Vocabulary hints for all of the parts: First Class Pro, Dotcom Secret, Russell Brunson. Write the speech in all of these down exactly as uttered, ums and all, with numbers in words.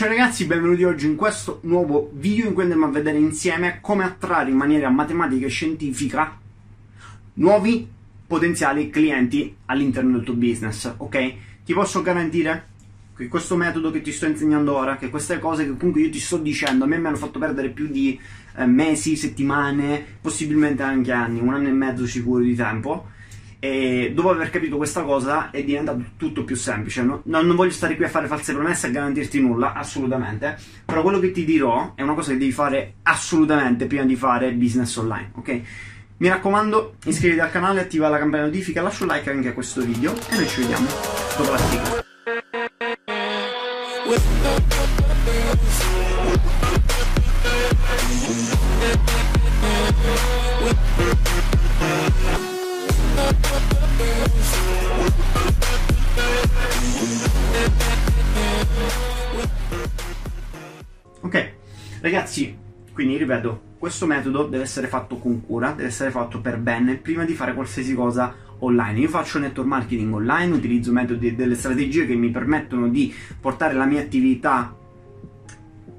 Ciao ragazzi, benvenuti oggi in questo nuovo video in cui andiamo a vedere insieme come attrarre in maniera matematica e scientifica nuovi potenziali clienti all'interno del tuo business, ok? Ti posso garantire che questo metodo che ti sto insegnando ora, che queste cose che comunque io ti sto dicendo, a me mi hanno fatto perdere più di eh, mesi, settimane, possibilmente anche anni, un anno e mezzo sicuro di tempo. E dopo aver capito questa cosa è diventato tutto più semplice. No, non voglio stare qui a fare false promesse e garantirti nulla, assolutamente. Però quello che ti dirò è una cosa che devi fare assolutamente prima di fare business online, ok? Mi raccomando, iscriviti al canale, attiva la campanella notifica, lascia un like anche a questo video e noi ci vediamo dopo la sigla. Ok ragazzi, quindi ripeto, questo metodo deve essere fatto con cura, deve essere fatto per bene prima di fare qualsiasi cosa online. Io faccio network marketing online, utilizzo metodi, delle strategie che mi permettono di portare la mia attività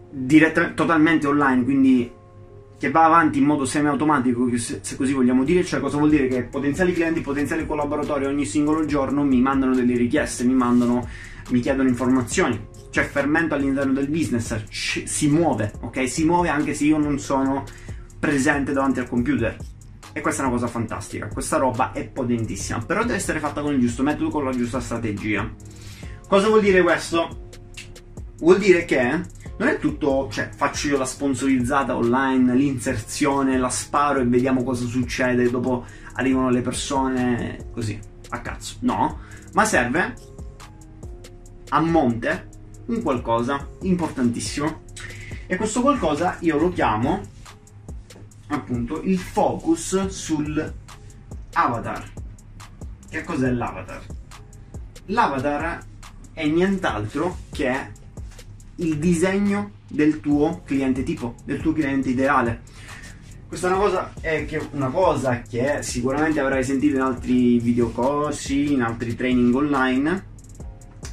dirett- totalmente online, quindi che va avanti in modo semiautomatico, se così vogliamo dire. Cioè, cosa vuol dire? Che potenziali clienti, potenziali collaboratori ogni singolo giorno mi mandano delle richieste, mi mandano, mi chiedono informazioni. Cioè, fermento all'interno del business, si muove, ok? Si muove anche se io non sono presente davanti al computer. E questa è una cosa fantastica, questa roba è potentissima, però deve essere fatta con il giusto metodo, con la giusta strategia. Cosa vuol dire questo? Vuol dire che non è tutto, cioè faccio io la sponsorizzata online, l'inserzione, la sparo e vediamo cosa succede, dopo arrivano le persone così, a cazzo. No, ma serve a monte un qualcosa importantissimo, e questo qualcosa io lo chiamo appunto il focus sul avatar. Che cos'è l'avatar? L'avatar è nient'altro che il disegno del tuo cliente tipo, del tuo cliente ideale. Questa è una cosa, è che una cosa che sicuramente avrai sentito in altri videocorsi, in altri training online.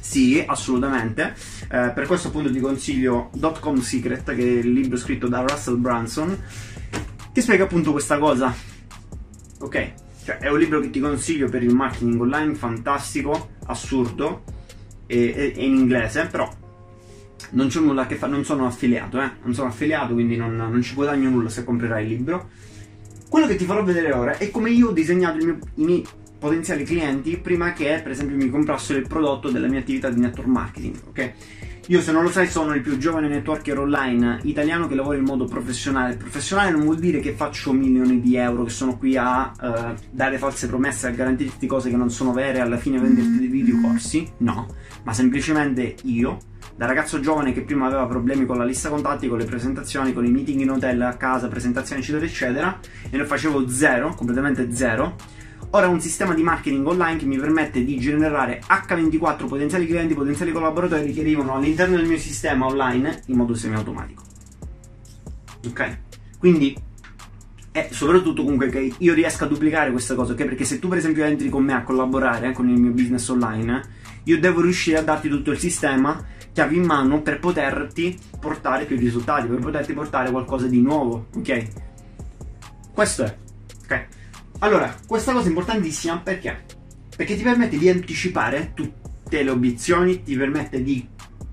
Sì, assolutamente. Eh, per questo appunto ti consiglio Dotcom Secret, che è il libro scritto da Russell Brunson, che spiega appunto questa cosa. Ok, cioè è un libro che ti consiglio per il marketing online, fantastico, assurdo, e, e in inglese, però non c'è nulla che fa, non sono affiliato, eh? Non sono affiliato, quindi non, non ci guadagno nulla se comprerai il libro. Quello che ti farò vedere ora è come io ho disegnato il mio, i miei potenziali clienti prima che, per esempio, mi comprassero il prodotto della mia attività di network marketing, ok? Io, se non lo sai, sono il più giovane networker online italiano che lavora in modo professionale. Professionale non vuol dire che faccio milioni di euro, che sono qui a eh, dare false promesse, a garantirti cose che non sono vere e alla fine venderti dei videocorsi, no, ma semplicemente io, da ragazzo giovane che prima aveva problemi con la lista contatti, con le presentazioni, con i meeting in hotel, a casa, presentazioni eccetera eccetera, e ne facevo zero, completamente zero, ora ho un sistema di marketing online che mi permette di generare acca ventiquattro potenziali clienti, potenziali collaboratori che arrivano all'interno del mio sistema online in modo semiautomatico, ok? Quindi e soprattutto comunque che io riesca a duplicare questa cosa, ok? Perché se tu per esempio entri con me a collaborare eh, con il mio business online, io devo riuscire a darti tutto il sistema che avevi in mano per poterti portare più risultati, per poterti portare qualcosa di nuovo, ok? Questo è, ok? Allora, questa cosa è importantissima perché? Perché ti permette di anticipare tutte le obiezioni, ti permette di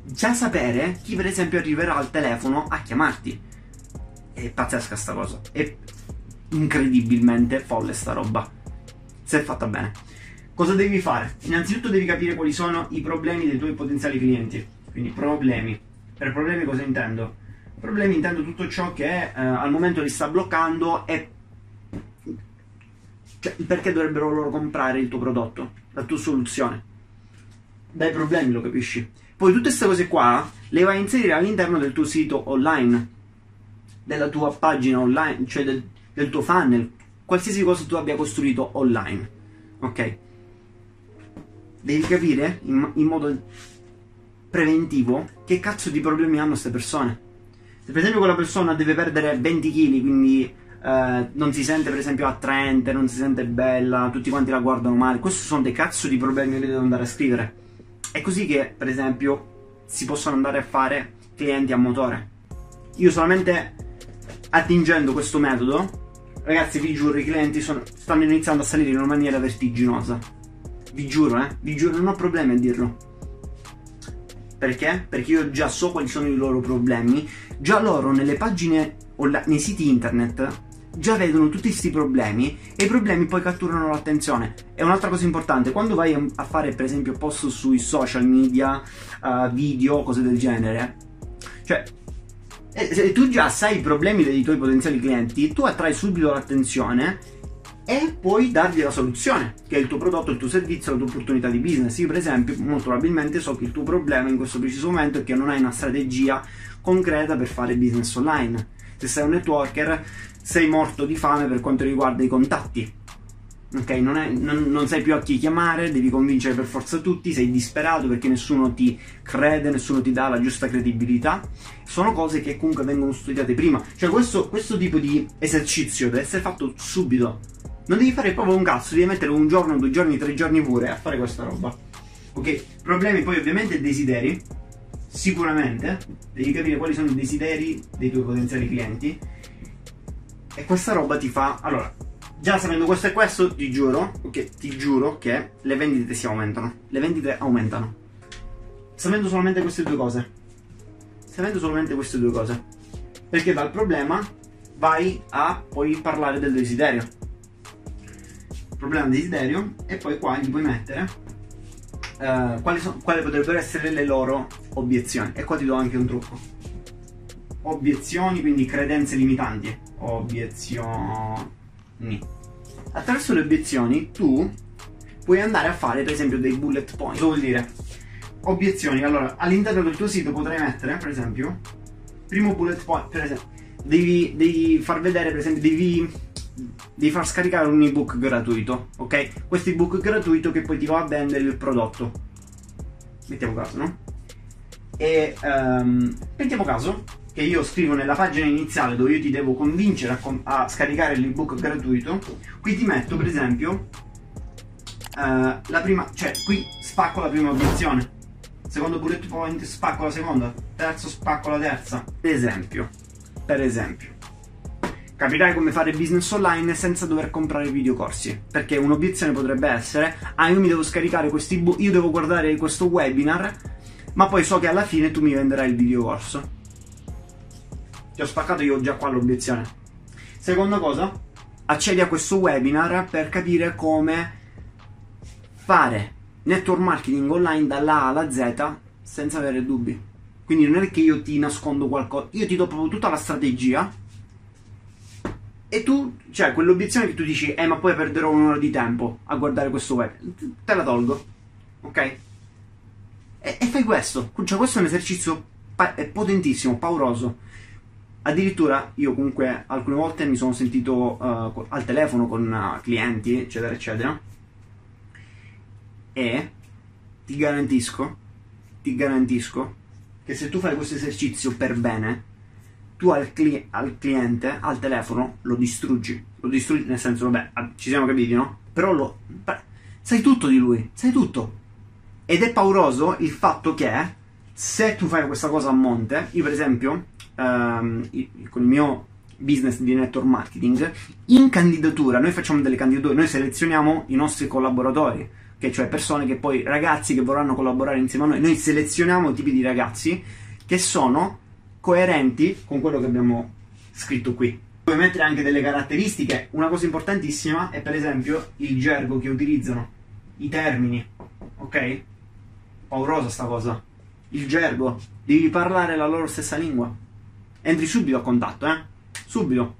già sapere chi per esempio arriverà al telefono a chiamarti. È pazzesca sta cosa, è incredibilmente folle sta roba, se è fatta bene. Cosa devi fare? Innanzitutto devi capire quali sono i problemi dei tuoi potenziali clienti. Quindi problemi, per problemi cosa intendo? Problemi intendo tutto ciò che eh, al momento li sta bloccando e cioè, perché dovrebbero loro comprare il tuo prodotto, la tua soluzione. Dai problemi lo capisci. Poi tutte queste cose qua le vai a inserire all'interno del tuo sito online, della tua pagina online, cioè del, del tuo funnel, qualsiasi cosa tu abbia costruito online, ok? Devi capire in, in modo preventivo che cazzo di problemi hanno queste persone. Se per esempio quella persona deve perdere venti chili, quindi eh, non si sente per esempio attraente, non si sente bella, tutti quanti la guardano male, questi sono dei cazzo di problemi che devo andare a scrivere. È così che per esempio si possono andare a fare clienti a motore. Io solamente attingendo questo metodo, ragazzi, vi giuro, i clienti sono, stanno iniziando a salire in una maniera vertiginosa. Vi giuro, eh, vi giuro, non ho problemi a dirlo. Perché? Perché io già so quali sono i loro problemi. Già loro nelle pagine o la, nei siti internet già vedono tutti questi problemi, e i problemi poi catturano l'attenzione. E un'altra cosa importante, quando vai a fare per esempio post sui social media, uh, video, cose del genere, cioè se tu già sai i problemi dei tuoi potenziali clienti, tu attrai subito l'attenzione e puoi dargli la soluzione, che è il tuo prodotto, il tuo servizio, la tua opportunità di business. Io per esempio molto probabilmente so che il tuo problema in questo preciso momento è che non hai una strategia concreta per fare business online. Se sei un networker sei morto di fame per quanto riguarda i contatti, ok? Non, è, non, non sai più a chi chiamare, devi convincere per forza tutti, sei disperato perché nessuno ti crede, nessuno ti dà la giusta credibilità. Sono cose che comunque vengono studiate prima, cioè questo, questo tipo di esercizio deve essere fatto subito. Non devi fare proprio un cazzo, devi mettere un giorno, due giorni, tre giorni pure a fare questa roba, ok? Problemi poi ovviamente, desideri, sicuramente devi capire quali sono i desideri dei tuoi potenziali clienti, e questa roba ti fa... Allora, già sapendo questo e questo, ti giuro, okay, ti giuro che le vendite si aumentano, le vendite aumentano. Sapendo solamente queste due cose, sapendo solamente queste due cose, perché dal problema vai a poi parlare del desiderio, problema desiderio, e poi qua gli puoi mettere uh, quali, so, quali potrebbero essere le loro obiezioni. E qua ti do anche un trucco. Obiezioni, quindi credenze limitanti. Obiezioni. Attraverso le obiezioni tu puoi andare a fare per esempio dei bullet point. Cosa vuol dire? Obiezioni. Allora, all'interno del tuo sito potrai mettere per esempio primo bullet point, per esempio devi, devi far vedere, per esempio devi devi far scaricare un ebook gratuito, ok? Questo ebook gratuito che poi ti va a vendere il prodotto, mettiamo caso, no? E um, mettiamo caso che io scrivo nella pagina iniziale dove io ti devo convincere a, com a scaricare l'ebook gratuito, qui ti metto per esempio uh, la prima, cioè qui spacco la prima obiezione, secondo bullet point spacco la seconda, terzo spacco la terza. Per esempio, per esempio capirai come fare business online senza dover comprare videocorsi, perché un'obiezione potrebbe essere: ah, io mi devo scaricare questi book, io devo guardare questo webinar, ma poi so che alla fine tu mi venderai il videocorso. Ti ho spaccato io già qua l'obiezione. Seconda cosa, accedi a questo webinar per capire come fare network marketing online dalla A alla Z senza avere dubbi. Quindi non è che io ti nascondo qualcosa, io ti do proprio tutta la strategia. E tu, cioè, quell'obiezione che tu dici, eh ma poi perderò un'ora di tempo a guardare questo web, te la tolgo, ok? E, e fai questo, cioè questo è un esercizio potentissimo, pauroso. Addirittura io comunque alcune volte mi sono sentito uh, al telefono con uh, clienti, eccetera, eccetera, e ti garantisco, ti garantisco che se tu fai questo esercizio per bene, tu al, cli al cliente, al telefono, lo distruggi. Lo distruggi nel senso, vabbè, ci siamo capiti, no? Però lo... Beh, sai tutto di lui, sai tutto. Ed è pauroso il fatto che se tu fai questa cosa a monte, io per esempio, ehm, con il mio business di network marketing, in candidatura, noi facciamo delle candidature, noi selezioniamo i nostri collaboratori, che cioè persone che poi, ragazzi che vorranno collaborare insieme a noi, noi selezioniamo i tipi di ragazzi che sono coerenti con quello che abbiamo scritto qui. Puoi mettere anche delle caratteristiche. Una cosa importantissima è per esempio il gergo che utilizzano, i termini, ok? Paurosa sta cosa. Il gergo, devi parlare la loro stessa lingua. Entri subito a contatto, eh? Subito.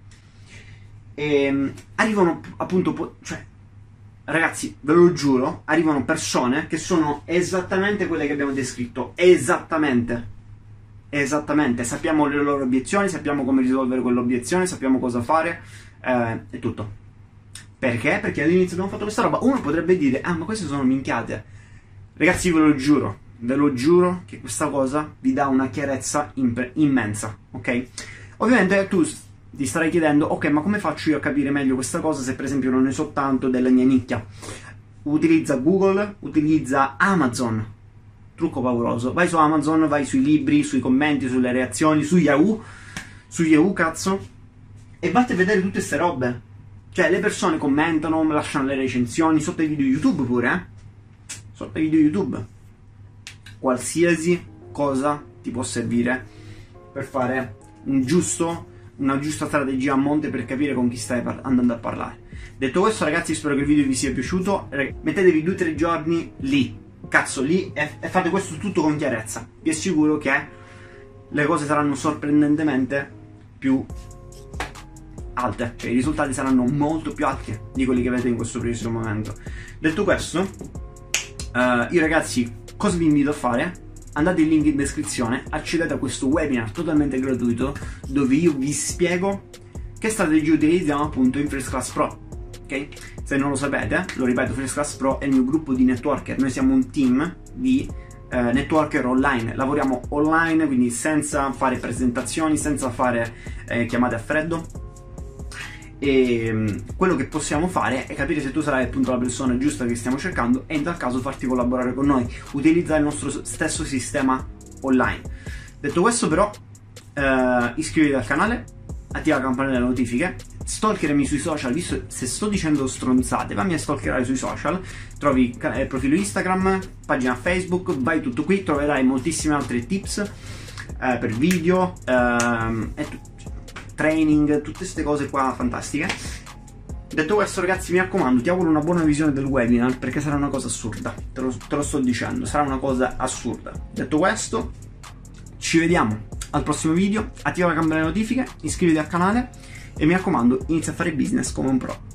E arrivano appunto, cioè, ragazzi, ve lo giuro, arrivano persone che sono esattamente quelle che abbiamo descritto, esattamente. Esattamente, sappiamo le loro obiezioni, sappiamo come risolvere quell'obiezione, sappiamo cosa fare, eh, è tutto. Perché? Perché all'inizio abbiamo fatto questa roba. Uno potrebbe dire, ah ma queste sono minchiate. Ragazzi, ve lo giuro, ve lo giuro che questa cosa vi dà una chiarezza immensa, ok? Ovviamente tu ti starai chiedendo, ok, ma come faccio io a capire meglio questa cosa se per esempio non ne so tanto della mia nicchia? Utilizza Google, utilizza Amazon, trucco pauroso. Vai su Amazon, vai sui libri, sui commenti, sulle reazioni, su Yahoo, su Yahoo cazzo, e vatti a vedere tutte ste robe. Cioè le persone commentano, lasciano le recensioni sotto i video YouTube pure, eh? Sotto i video YouTube. Qualsiasi cosa ti può servire per fare un giusto, una giusta strategia a monte, per capire con chi stai andando a parlare. Detto questo ragazzi, spero che il video vi sia piaciuto. Mettetevi due o tre giorni lì, cazzo lì, e, e fate questo tutto con chiarezza. Vi assicuro che le cose saranno sorprendentemente più alte, cioè i risultati saranno molto più alti di quelli che avete in questo preciso momento. Detto questo, uh, io ragazzi, cosa vi invito a fare? Andate in link in descrizione, accedete a questo webinar totalmente gratuito dove io vi spiego che strategie utilizziamo appunto in First Class Pro, ok? Se non lo sapete, lo ripeto, First Class Pro è il mio gruppo di networker, noi siamo un team di eh, networker online, lavoriamo online, quindi senza fare presentazioni, senza fare eh, chiamate a freddo, e mh, quello che possiamo fare è capire se tu sarai appunto la persona giusta che stiamo cercando e in tal caso farti collaborare con noi, utilizzare il nostro stesso sistema online. Detto questo però, eh, iscriviti al canale, attiva la campanella delle notifiche, stalkerami sui social, visto se sto dicendo stronzate, vammi a stalkerare sui social, trovi eh, profilo Instagram, pagina Facebook, vai tutto qui, troverai moltissime altre tips eh, per video eh, e training, tutte queste cose qua fantastiche. Detto questo ragazzi, mi raccomando, ti auguro una buona visione del webinar perché sarà una cosa assurda, te lo, te lo sto dicendo, sarà una cosa assurda. Detto questo, ci vediamo al prossimo video, attiva la campanella delle notifiche, iscriviti al canale e mi raccomando, inizia a fare business come un pro.